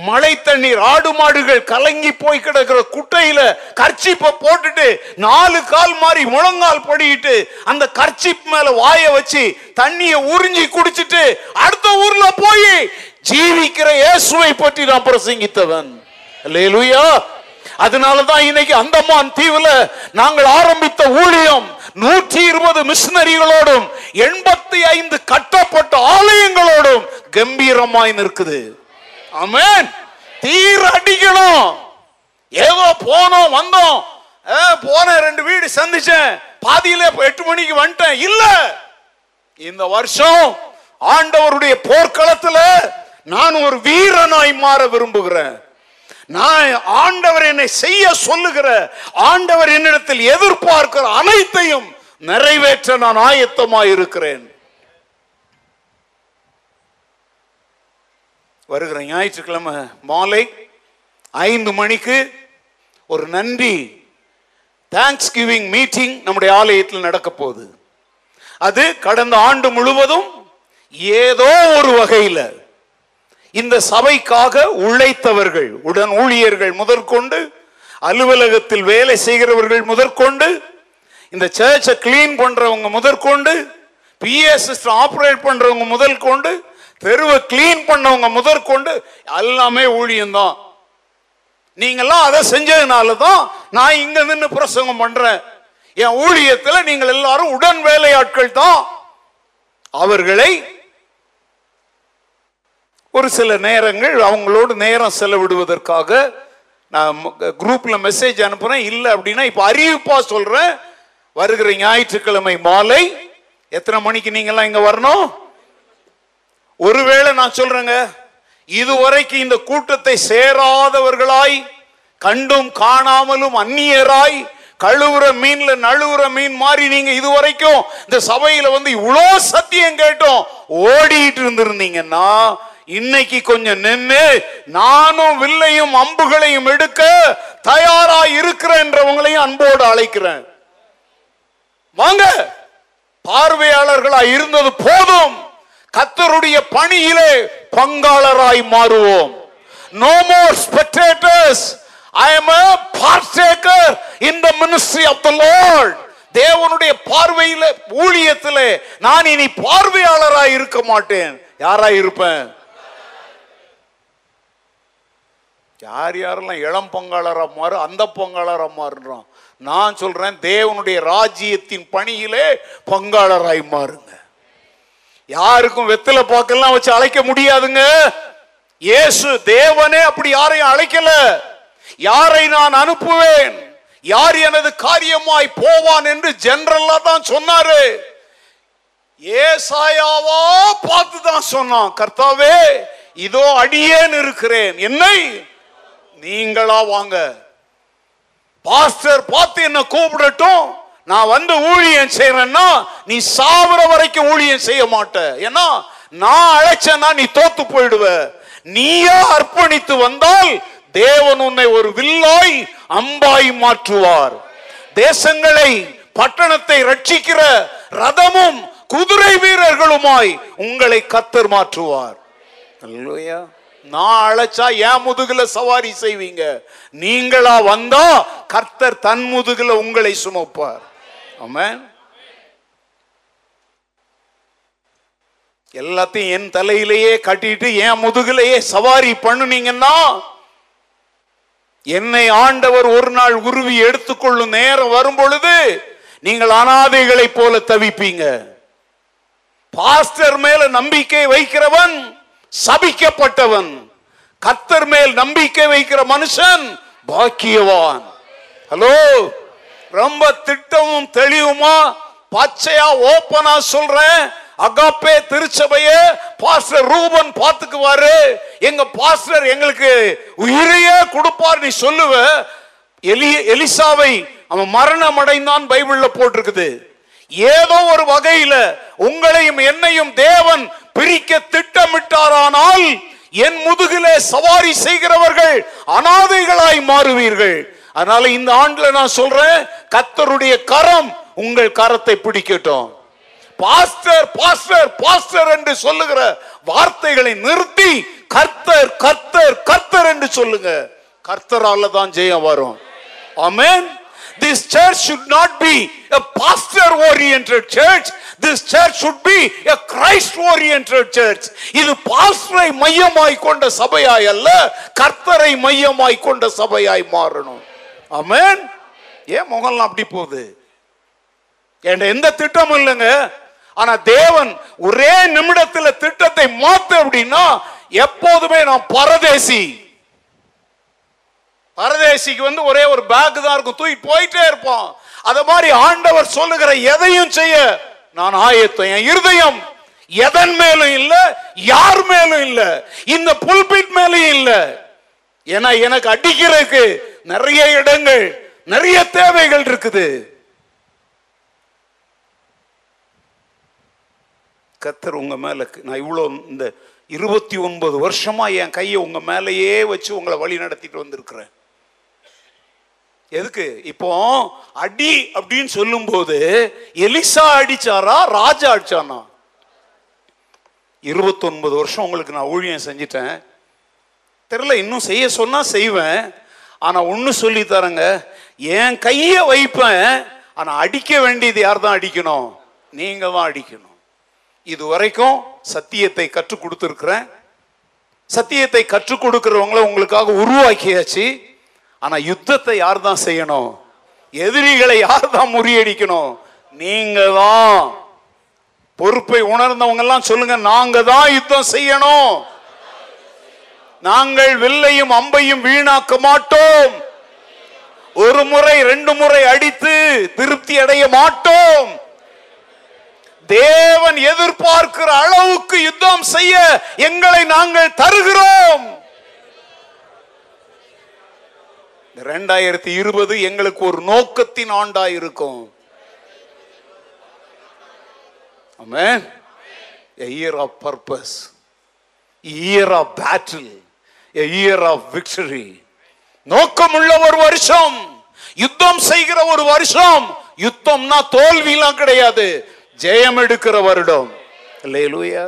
மழை தண்ணீர் ஆடு மாடுகள் கலங்கி போய் கிடக்கிற குட்டையில கர்ச்சிப்பை போட்டுட்டு நாலு கால் மாறி முழங்கால் படிக்கிட்டு அந்த கர்ச்சிப் மேல வாய வச்சு தண்ணியை உறிஞ்சி குடிச்சிட்டு அடுத்த ஊர்ல போய் ஜீவிக்கிற இயேசுவை பற்றி நான் பிரசங்கித்தவன். அல்லேலூயா. அதனாலதான் இன்னைக்கு அந்தமான் தீவுல நாங்கள் ஆரம்பித்த ஊழியம் நூற்றி இருபது மிஷினரிகளோடும் எண்பத்தி ஐந்து கட்டப்பட்ட ஆலயங்களோடும் கம்பீரமாய் நிற்குது. ஆமென். தீர அடிக்கணும். ஏதோ போனோம் வந்தோம், போன ரெண்டு வீடு சந்திச்சேன், பாதியில எட்டு மணிக்கு வந்துட்டேன் இல்ல. இந்த வருஷம் ஆண்டவருடைய போர்க்களத்தில் நான் ஒரு வீரனாய் மாற விரும்புகிறேன். நான் ஆண்டவர் என்னை செய்ய சொல்லுகிற, ஆண்டவர் என்னிடத்தில் எதிர்பார்க்கிற அனைத்தையும் நிறைவேற்ற நான் ஆயத்தமாய் இருக்கிறேன். வருகிற ஞாயிற்றுக்கிழமை மாலை ஐந்து மணிக்கு ஒரு நன்றி தேங்க்ஸ் கிவிங் மீட்டிங் நம்முடைய ஆலயத்தில் நடக்க போகுது. அது கடந்த ஆண்டு முழுவதும் ஏதோ ஒரு வகையில் இந்த சபைக்காக உழைத்தவர்கள், உடன் ஊழியர்கள் முதற்கொண்டு, அலுவலகத்தில் வேலை செய்கிறவர்கள் முதற்கொண்டு, இந்த சர்ச்சை கிளீன் பண்றவங்க முதற்கொண்டு, பிஎஸ் சிஸ்டம் ஆப்ரேட் பண்றவங்க முதற்கொண்டு, தெருவை கிளீன் பண்ணவங்க முதற்கொண்டு எல்லாமே ஊழியம்தான். நீங்கெல்லாம் அதை செஞ்சதுனால தான் நான் இங்க நின்று பிரசங்கம் பண்றேன். என் ஊழியத்தில் நீங்கள் எல்லாரும் உடன் வேலையாட்கள் தான். அவர்களை ஒரு சில நேரங்கள் அவங்களோடு நேரம் செலவிடுவதற்காக நான் குரூப்பில் மெசேஜ் அனுப்புகிறேன். இல்லை அப்படின்னா இப்போ அறிவிப்பாக சொல்கிறேன், வருகிற ஞாயிற்றுக்கிழமை மாலை எத்தனை மணிக்கு நீங்கள்லாம் இங்கே வரணும்? ஒருவேளை நான் சொல்கிறேங்க, இதுவரைக்கும் இந்த கூட்டத்தை சேராதவர்களாய், கண்டும் காணாமலும் அந்நியராய், கழுவுற மீன்ல நழுவுற மீன் மாதிரி நீங்க இதுவரைக்கும் இந்த சபையில வந்து இவ்வளோ சத்தியம் கேட்டோம் ஓடிட்டு இருந்திருந்தீங்கன்னா, இன்னைக்கு கொஞ்சம் நின்று நானும் வில்லையும் அம்புகளையும் எடுக்க தயாரா இருக்கிறேன்றவங்களையும் அன்போடு அழைக்கிறேன். வாங்க, பார்வையாளர்களா இருந்தது போதும், கர்த்தருடைய பணியிலே பங்காளராய் மாறுவோம். No more spectators. I am a partaker in the ministry of the Lord. தேவனுடைய பார்வையில ஊழியத்திலே நான் இனி பார்வையாளராய் இருக்க மாட்டேன். யாராய் இருப்பேன்? யார் யாரெல்லாம் இளம் பங்காளராக மாறு, அந்த பங்காளராக மாறுறான், நான் சொல்றேன் தேவனுடைய ராஜ்யத்தின் பணியிலே பங்காளராய் மாறுங்க. யாருக்கும் வெத்தலை பாக்கெல்லாம் வச்சு அழைக்க முடியாதுங்க. இயேசு தேவனே அப்படி யாரையும் அழைக்கல. யாரை நான் அனுப்புவேன், யார் எனது காரியமாய் போவான் என்று ஜெனரலா தான் சொன்னாரு. ஏசாயாவா பார்த்து தான் சொன்னான், கர்த்தாவே இதோ அடியேன் இருக்கிறேன், என்னை நீங்களா வாங்க, பாஸ்டர் பார்த்து என்ன கூப்பிடட்டும், நான் வந்து ஊழியம் செய்யறேன்னா நீ சாவர வரைக்கும் ஊழியம் செய்ய மாட்டேன். ஏன்னா நான் அழைச்சேன்னா நீ தோத்து போயிடுவ. நீயா அர்ப்பணித்து வந்தால் தேவன் உன்னை ஒரு வில்லாய் அம்பாய் மாற்றுவார். தேசங்களை பட்டணத்தை ரட்சிக்கிற ரதமும் குதிரை வீரர்களுமாய் உங்களை கர்த்தர் மாற்றுவார். நான் அழைச்சா ஏன் முதுகுல சவாரி செய்வீங்க? நீங்களா வந்தா கர்த்தர் தன் முதுகுல உங்களை சுமப்பார். ஆமென். எல்லாத்தையும் என் தலையிலேயே கட்டிட்டு என் முதுகிலேயே சவாரி பண்ணுனீங்கன்னா என்னை ஆண்டவர் ஒரு நாள் உருவி எடுத்துக்கொள்ளும் நேரம் வரும் பொழுது நீங்கள் அனாதைகளை போல தவிப்பீங்க. பாஸ்டர் மேல நம்பிக்கை வைக்கிறவன் சபிக்கப்பட்டவன், கர்த்தர் மேல் நம்பிக்கை வைக்கிற மனுஷன் பாக்கியவான். ஹலோ, ரொம்ப திட்டமும் தெளிவுமா பச்சையா ஓப்பனா சொல்றேன். அகாப்பே திருச்சபையே பாஸ்டர் ரூபன் பார்த்துக்குவாரு, எங்க பாஸ்டர் எங்களுக்கு உயிரையே கொடுப்பார் நீ சொல்லுவ. எலி எலிசாவை அவன் மரணம் அடைந்தான் பைபிள்ல போட்டிருக்குது. ஏதோ ஒரு வகையில உங்களையும் என்னையும் தேவன் பிரிக்க திட்டமிட்டாரானால் என் முதுகிலே சவாரி செய்கிறவர்கள் அனாதைகளாய் மாறுவீர்கள். அதனால இந்த ஆண்டுல நான் சொல்றேன், கர்த்தருடைய கரம் உங்கள் கரத்தை பிடிக்கட்டும். பாஸ்டர் பாஸ்டர் பாஸ்டர் என்று சொல்லுகிற வார்த்தைகளை நிறுத்தி கர்த்தர் கர்த்தர் கர்த்தர் என்று சொல்லுங்க. கர்த்தரால தான் ஜெயம் வரும். ஆமென். This church should not be a pastor oriented church. This church should be a Christ oriented church. இது பாஸ்டரை மையமாய் கொண்ட சபையாய் அல்ல, கர்த்தரை மையமாய் கொண்ட சபையாய் மாறணும். ஆமென். ஏன் முகம்லாம் அப்படி போகுது? என்ற எந்த திட்டமும் இல்லைங்க. ஆனா தேவன் ஒரே நிமிடத்தில் திட்டத்தை மாத்து அப்படின்னா, எப்போதுமே நான் பரதேசி. பரதேசிக்கு வந்து ஒரே ஒரு பேக் தான் இருக்கும், தூக்கி போயிட்டே இருப்போம். அது மாதிரி ஆண்டவர் சொல்லுகிற எதையும் செய்ய நான் ஆயத்தம். என் இருதயம் எதன் மேலும் இல்ல, யார் மேலும் இல்ல, இந்த புல்பிட் மேலும் இல்ல. ஏன்னா எனக்கு அடிக்கிறதுக்கு நிறைய இடங்கள் நிறைய தேவைகள் இருக்குது. கர்த்தர் உங்க மேல, நான் இவ்வளோ இந்த இருபத்தி ஒன்பது வருஷமா என் கையை உங்க மேலேயே வச்சு உங்களை வழி நடத்திட்டு வந்திருக்கிறேன். எதுக்கு? இப்போ அடி அப்படின்னு சொல்லும் போது எலிசா அடிச்சாரா ராஜா அடிச்சானா? இருபத்தி ஒன்பது வருஷம் உங்களுக்கு நான் ஊழியம் செஞ்சிட்டேன். தெரியல, இன்னும் செய்ய சொன்னா செய்வேன். ஆனா ஒன்னு சொல்லி தரங்க, என் கையை வைப்பேன். ஆனா அடிக்க வேண்டியது யார் தான் அடிக்கணும்? நீங்க தான் அடிக்கணும். இதுவரைக்கும் சத்தியத்தை கற்றுக் கொடுத்திருக்கிறேன். சத்தியத்தை கற்றுக் கொடுக்கிறவங்களை உங்களுக்காக உருவாக்கியாச்சு. ஆனா யுத்தத்தை யார் தான் செய்யணும்? எதிரிகளை யார் தான் முறியடிக்கணும்? நீங்க தான். பொறுப்பை உணர்ந்தவங்க எல்லாம் சொல்லுங்க, நாங்க தான் யுத்தம் செய்யணும். நாங்கள் வில்லையும் அம்பையும் வீணாக்க மாட்டோம். ஒரு முறை ரெண்டு முறை அடித்து திருப்தி அடைய மாட்டோம். தேவன் எதிர்பார்க்கிற அளவுக்கு யுத்தம் செய்ய எங்களை நாங்கள் தருகிறோம். இரண்டாயிரத்தி இருபது எங்களுக்கு ஒரு நோக்கத்தின் ஆண்டாய் இருக்கும். ஆமென். A year of purpose, a year of battle, a year of victory. நோக்கமுள்ள ஒரு வருஷம், யுத்தம் செய்கிற ஒரு வருஷம். யுத்தம்னா தோல்விலாம் கிடையாது, ஜெயம் எடுக்கிற வருடம். அல்லேலூயா.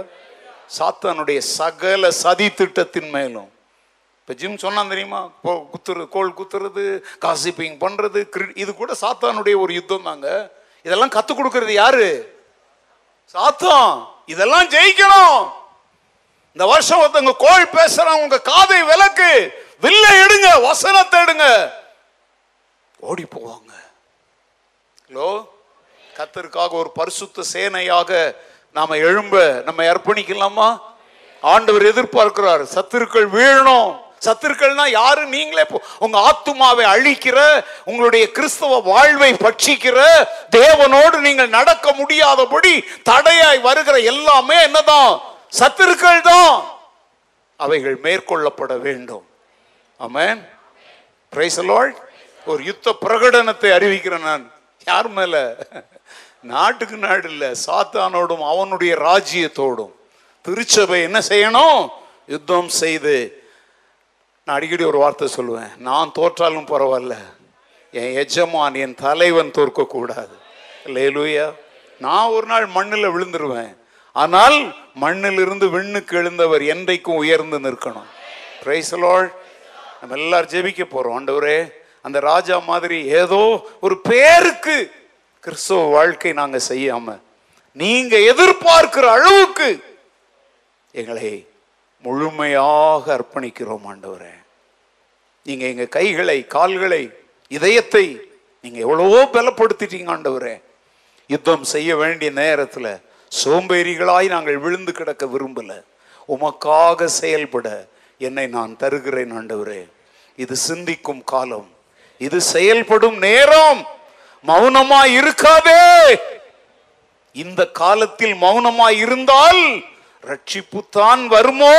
சாத்தானுடைய சகல சதி திட்டத்தின் மேலும் இப்போ ஜிம் சொன்னா தெரியுமா, குத்துறது, கோல் குத்துறது, காசிப்பிங் பண்றது, இது கூட சாத்தானுடைய ஒரு யுத்தம் தாங்க. இதெல்லாம் கற்றுக் கொடுக்கறது யாரு? சாத்தான். இதெல்லாம் ஜெயிக்கணும். இந்த வருஷம் ஒருத்தவங்க கோல் பேசுறாங்க, உங்க காதை விலக்கு, வில்ல எடுங்க, வசனத்தை எடுங்க, ஓடி போவாங்க. ஹலோ, கர்த்தருக்காக ஒரு பரிசுத்த சேனையாக நாம எழும்ப நம்ம அர்ப்பணிக்கலாமா? ஆண்டவர் எதிர்பார்க்கிறார். சத்துருக்கள் வீழணும். சத்துருக்கள்னா யாரு? நீங்களே. உங்க ஆத்துமாவை அழிக்கிற, உங்களுடைய கிறிஸ்தவ வாழ்வை பட்சிக்கிற, தேவனோடு நீங்கள் நடக்க முடியாதபடி தடையாய் வருகிற எல்லாமே என்னதான்? சத்துருக்கள் தான். அவைகள் மேற்கொள்ளப்பட வேண்டும். ஆமென். Praise the Lord. ஒரு யுத்த பிரகடனத்தை அறிவிக்கிறேன் நான். யார் மேல? நாட்டுக்கு நாடு இல்லை, சாத்தானோடும் அவனுடைய ராஜ்யத்தோடும் திருச்சபை என்ன செய்யணும்? யுத்தம் செய்து. நான் அடிக்கடி ஒரு வார்த்தை சொல்லுவேன், நான் தோற்றாலும் பரவாயில்ல, என் எஜமான் என் தலைவன் தோற்கக்கூடாது. லேலூயா. நான் ஒரு நாள் மண்ணில் விழுந்துருவேன். ஆனால் மண்ணிலிருந்து விண்ணுக்கு எழுந்தவர் என்றைக்கும் உயர்ந்து நிற்கணும். Praise the Lord. நம்ம எல்லாரும் ஜெபிக்க போறோம். ஆண்டவரே, அந்த ராஜா மாதிரி ஏதோ ஒரு பேருக்கு கிறிஸ்துவ வாழ்க்கை நாங்க செய்யாம நீங்க எதிர்பார்க்கிற அளவுக்கு எங்களை முழுமையாக அர்ப்பணிக்கிறோம். ஆண்டவரே, நீங்க எங்க கைகளை, கால்களை, இதயத்தை நீங்க எவ்வளவோ பலப்படுத்திட்டீங்க. ஆண்டவரே, யுத்தம் செய்ய வேண்டிய நேரத்துல சோம்பேறிகளாய் நாங்கள் விழுந்து கிடக்க விரும்பல. உமக்காக செயல்பட என்னை நான் தருகிறேன். ஆண்டவரே, இது சிந்திக்கும் காலம், இது செயல்படும் நேரம். மௌனமாய் இருக்காதே. இந்த காலத்தில் மௌனமாய் இருந்தால் ரட்சிப்புத்தான் வருமோ?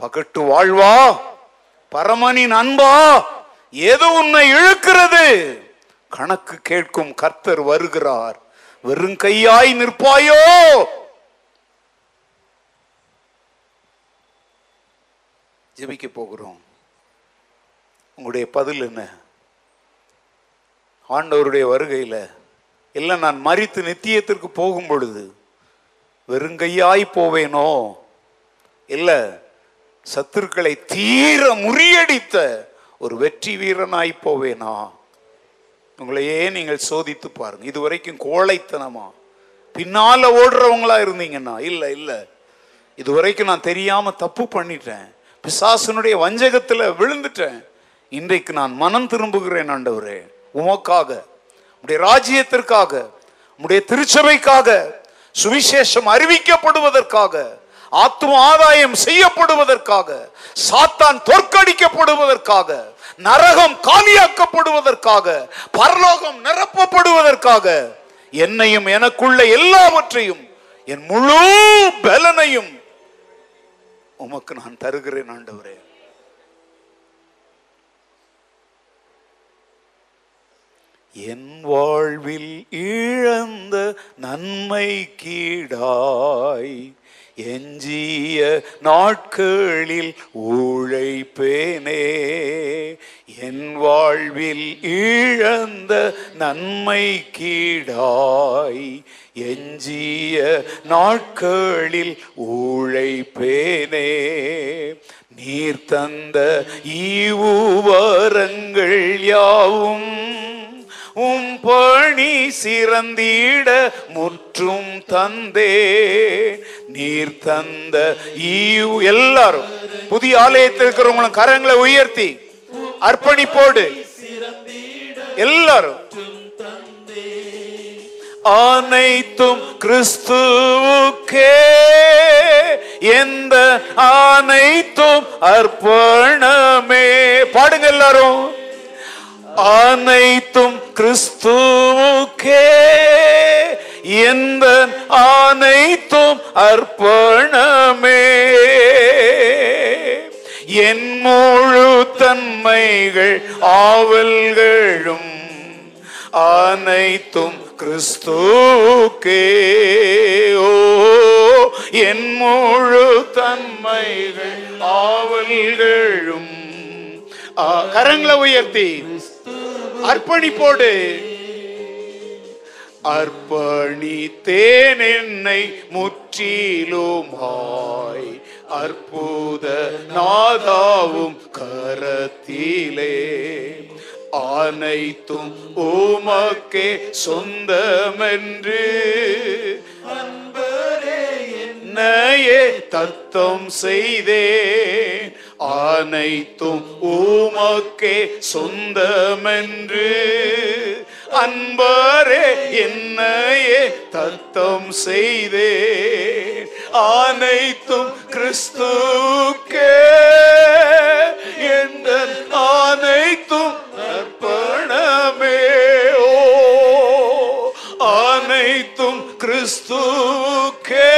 பகட்டு வாழ்வா, பரமனின் அன்பா, ஏதோ உன்னை இழுக்கிறது. கணக்கு கேட்கும் கர்த்தர் வருகிறார். வெறும் கையாய் நிற்பாயோ? ஜெபிக்க போகிறோம். உங்களுடைய பதில் என்ன? ஆண்டவருடைய வருகையில் இல்லை, நான் மரித்து நித்தியத்திற்கு போகும் பொழுது வெறுங்கையாய் போவேனோ, இல்லை சத்துருக்களை தீர முறியடித்த ஒரு வெற்றி வீரனாய் போவேனா? உங்களையே நீங்கள் சோதித்து பாருங்க. இது வரைக்கும் கோழைத்தனமா பின்னால ஓடுறவங்களா இருந்தீங்கன்னா, இல்லை இல்லை இது வரைக்கும் நான் தெரியாம தப்பு பண்ணிட்டேன், பிசாசனுடைய வஞ்சகத்துல விழுந்துட்டேன், இன்றைக்கு நான் மனம் திரும்புகிறேன். ஆண்டவரே, உமக்காக, உடைய ராஜ்யத்திற்காக, உடைய திருச்சபைக்காக, சுவிசேஷம் அறிவிக்கப்படுவதற்காக, ஆத்தும ஆதாயம் செய்யப்படுவதற்காக, சாத்தான் தோற்கடிக்கப்படுவதற்காக, நரகம் காலியாக்கப்படுவதற்காக, பரலோகம் நிரப்பப்படுவதற்காக, என்னையும் எனக்குள்ள எல்லாவற்றையும், என் முழு பலனையும் உமக்கு நான் தருகிறேன். ஆண்டவரே, என் வாழ்வில் இழந்த நன்மை கீடாய் எஞ்சிய நாட்களில் உழைப்பேனே. என் வாழ்வில் இழந்த நன்மை கீடாய் எஞ்சிய நாட்களில் உழைப்பேனே. நீர் தந்த ஈவுவரங்கள் யாவும் உம் பணி சிறந்திட முற்றும் தந்தே. நீர் தந்த ஈவு. எல்லாரும் புதிய ஆலயத்தில் இருக்கிறவங்களும் கரங்களை உயர்த்தி அர்ப்பணிப்போடு எல்லாரும். அனைத்தும் கிறிஸ்துவுக்கே, எந்த அனைத்தும் அர்ப்பணமே. பாடுங்க எல்லாரும். அனைத்தும் கிறிஸ்துவுக்கே, எந்த அனைத்தும் அர்ப்பணமே. என் முழு தன்மைகள் ஆவல்களும் அனைத்தும் கிறிஸ்துவுக்கே. ஓ, என் முழு தன்மைகள் ஆவல்களும். கரங்களை உயர்த்தி அர்ப்பணிப்போடு. அர்ப்பணித்தேன் என்னை முற்றிலுமாய் அற்புத நாதாவும் கரத்திலே. அனைத்தும் உமக்கே சொந்தமென்று என்னையே தத்தம் செய்தேன். அனைத்தும் உமக்கே சொந்தமென்று அன்பரே என்னையே தத்தம் செய்தேன். அனைத்தும் கிறிஸ்துவுக்கே, எந்த அனைத்தும் அர்ப்பணமே. ஓ, அனைத்தும் கிறிஸ்துவுக்கே,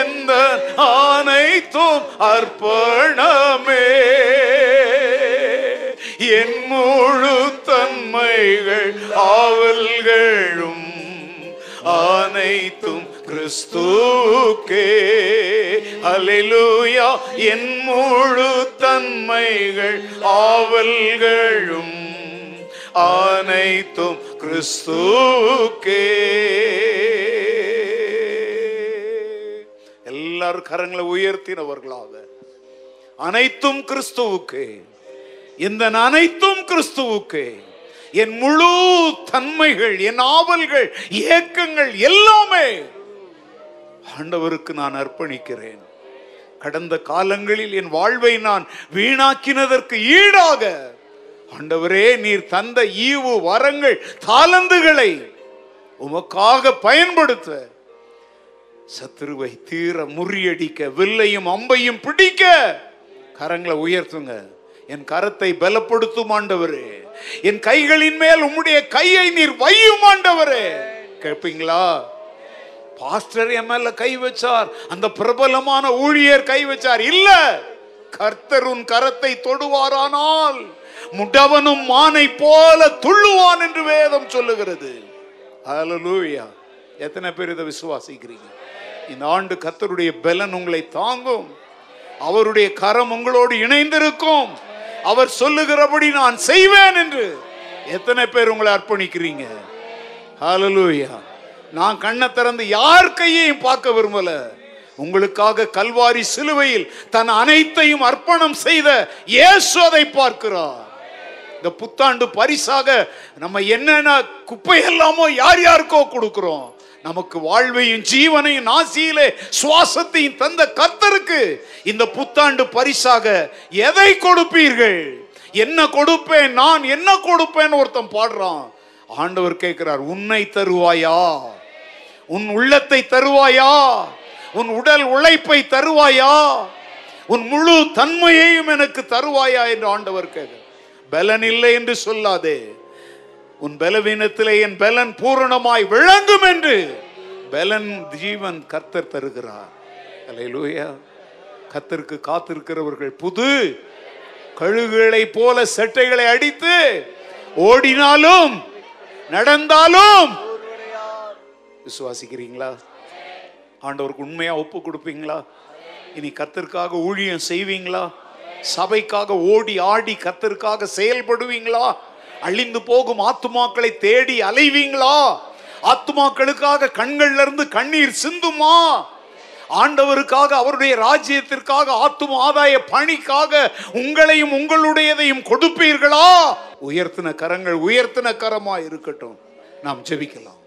எந்த அனைத்தும் அர்ப்பணமே. என் முழு தன்மைகள் ஆவல்களும் அனைத்தும் கிறிஸ்துவுக்கே. அல்லேலூயா. என் முழு தன்மைகள் ஆவல்களும் அனைத்தும் கிறிஸ்துவுக்கே. எல்லாரும் கரங்களை உயர்த்தினவர்களாக. அனைத்தும் கிறிஸ்துவுக்கு, இந்த அனைத்தும் கிறிஸ்துவுக்கு, என் முழு தன்மைகள், என் ஆவல்கள், ஏக்கங்கள் எல்லாமே ஆண்டவருக்கு நான் அர்ப்பணிக்கிறேன். கடந்த காலங்களில் என் வாழ்வை நான் வீணாக்கினதற்கு ஈடாக ஆண்டவரே, நீர் தந்த ஈவு வரங்கள் தாலந்துகளை உமக்காக பயன்படுத்த, சத்துருவை தீர முறியடிக்க, வில்லையும் அம்பையும் பிடிக்க, கரங்களை உயர்த்துங்க. என் கரத்தை பலப்படுத்தும் ஆண்டவரே, என் கைகளின் மேல் உம்முடைய கையை நீர் வையும் ஆண்டவரே. கேட்பீங்களா? பாஸ்டர் என் மேல கை வச்சார், அந்த பிரபலமான ஊழியர் கை வச்சார். இல்ல, கர்த்தர் உன் கரத்தை தொடுவாரானால் முடவனும் மானை போல துள்ளுவான் என்று வேதம் சொல்லுகிறது. ஹல்லேலூயா! எத்தனை பேர் இதை விசுவாசிக்கிறீங்க? இந்த ஆண்டு கர்த்தருடைய பலன் உங்களை தாங்கும். அவருடைய கரம் உங்களோடு இணைந்திருக்கும். அவர் சொல்லுகிறபடி நான் செய்வேன் என்று எத்தனை பேர் உங்களை அர்ப்பணிக்கிறீங்க? ஹல்லேலூயா! நான் கண்ணை திறந்து யார் கையையும் பார்க்க விரும்பல. உங்களுக்காக கல்வாரி சிலுவையில் தன் அனைத்தையும் அர்ப்பணம் செய்த இயேசு அதை பார்க்கிறார். இந்த புத்தாண்டு பரிசாக நம்ம என்னென்ன குப்பையெல்லாமோ யார் யாருக்கோ கொடுக்கிறோம். நமக்கு வாழ்வையும் ஜீவனையும் நாசியிலே சுவாசத்தையும் தந்த கர்த்தருக்கு இந்த புத்தாண்டு பரிசாக எதை கொடுப்பீர்கள்? என்ன கொடுப்பேன் நான், என்ன கொடுப்பேன்னு ஒருத்தன் பாடுறான். ஆண்டவர் கேட்கிறார், உன்னை தருவாயா? உன் உள்ளத்தை தருவாயா? உன் உடல் உழைப்பை தருவாயா? உன் முழு தன்மையையும் எனக்கு தருவாயா என்று ஆண்டவர் கேட்கிறார். பலன் இல்லை என்று சொல்லாதே. உன் பலவீனத்திலே என் பலன் பூரணமாய் விளங்கும் என்று பலன் ஜீவன் கர்த்தர் தருகிறார். அல்லேலூயா! கர்த்தருக்கு காத்திருக்கிறவர்கள் புது கழுகுகளை போல செட்டைகளை அடித்து ஓடினாலும் நடந்தாலும், விசுவாசிக்கிறீங்களா? ஆண்டவருக்கு உண்மையா ஒப்பு கொடுப்பீங்களா? இனி கர்த்தருக்காக ஊழியம் செய்வீங்களா? சபைக்காக ஓடி ஆடி கர்த்தருக்காக செயல்படுவீங்களா? அழிந்து போகும் ஆத்துமாக்களை தேடி அலைவீங்களா? ஆத்துமாக்களுக்காக கண்கள்ல இருந்து கண்ணீர் சிந்துமா? ஆண்டவருக்காக, அவருடைய ராஜ்யத்திற்காக, ஆத்தும ஆதாய பணிக்காக உங்களையும் உங்களுடையதையும் கொடுப்பீர்களா? உயர்த்தின கரங்கள் உயர்த்தின கரமா இருக்கட்டும். நாம் ஜெபிக்கலாம்.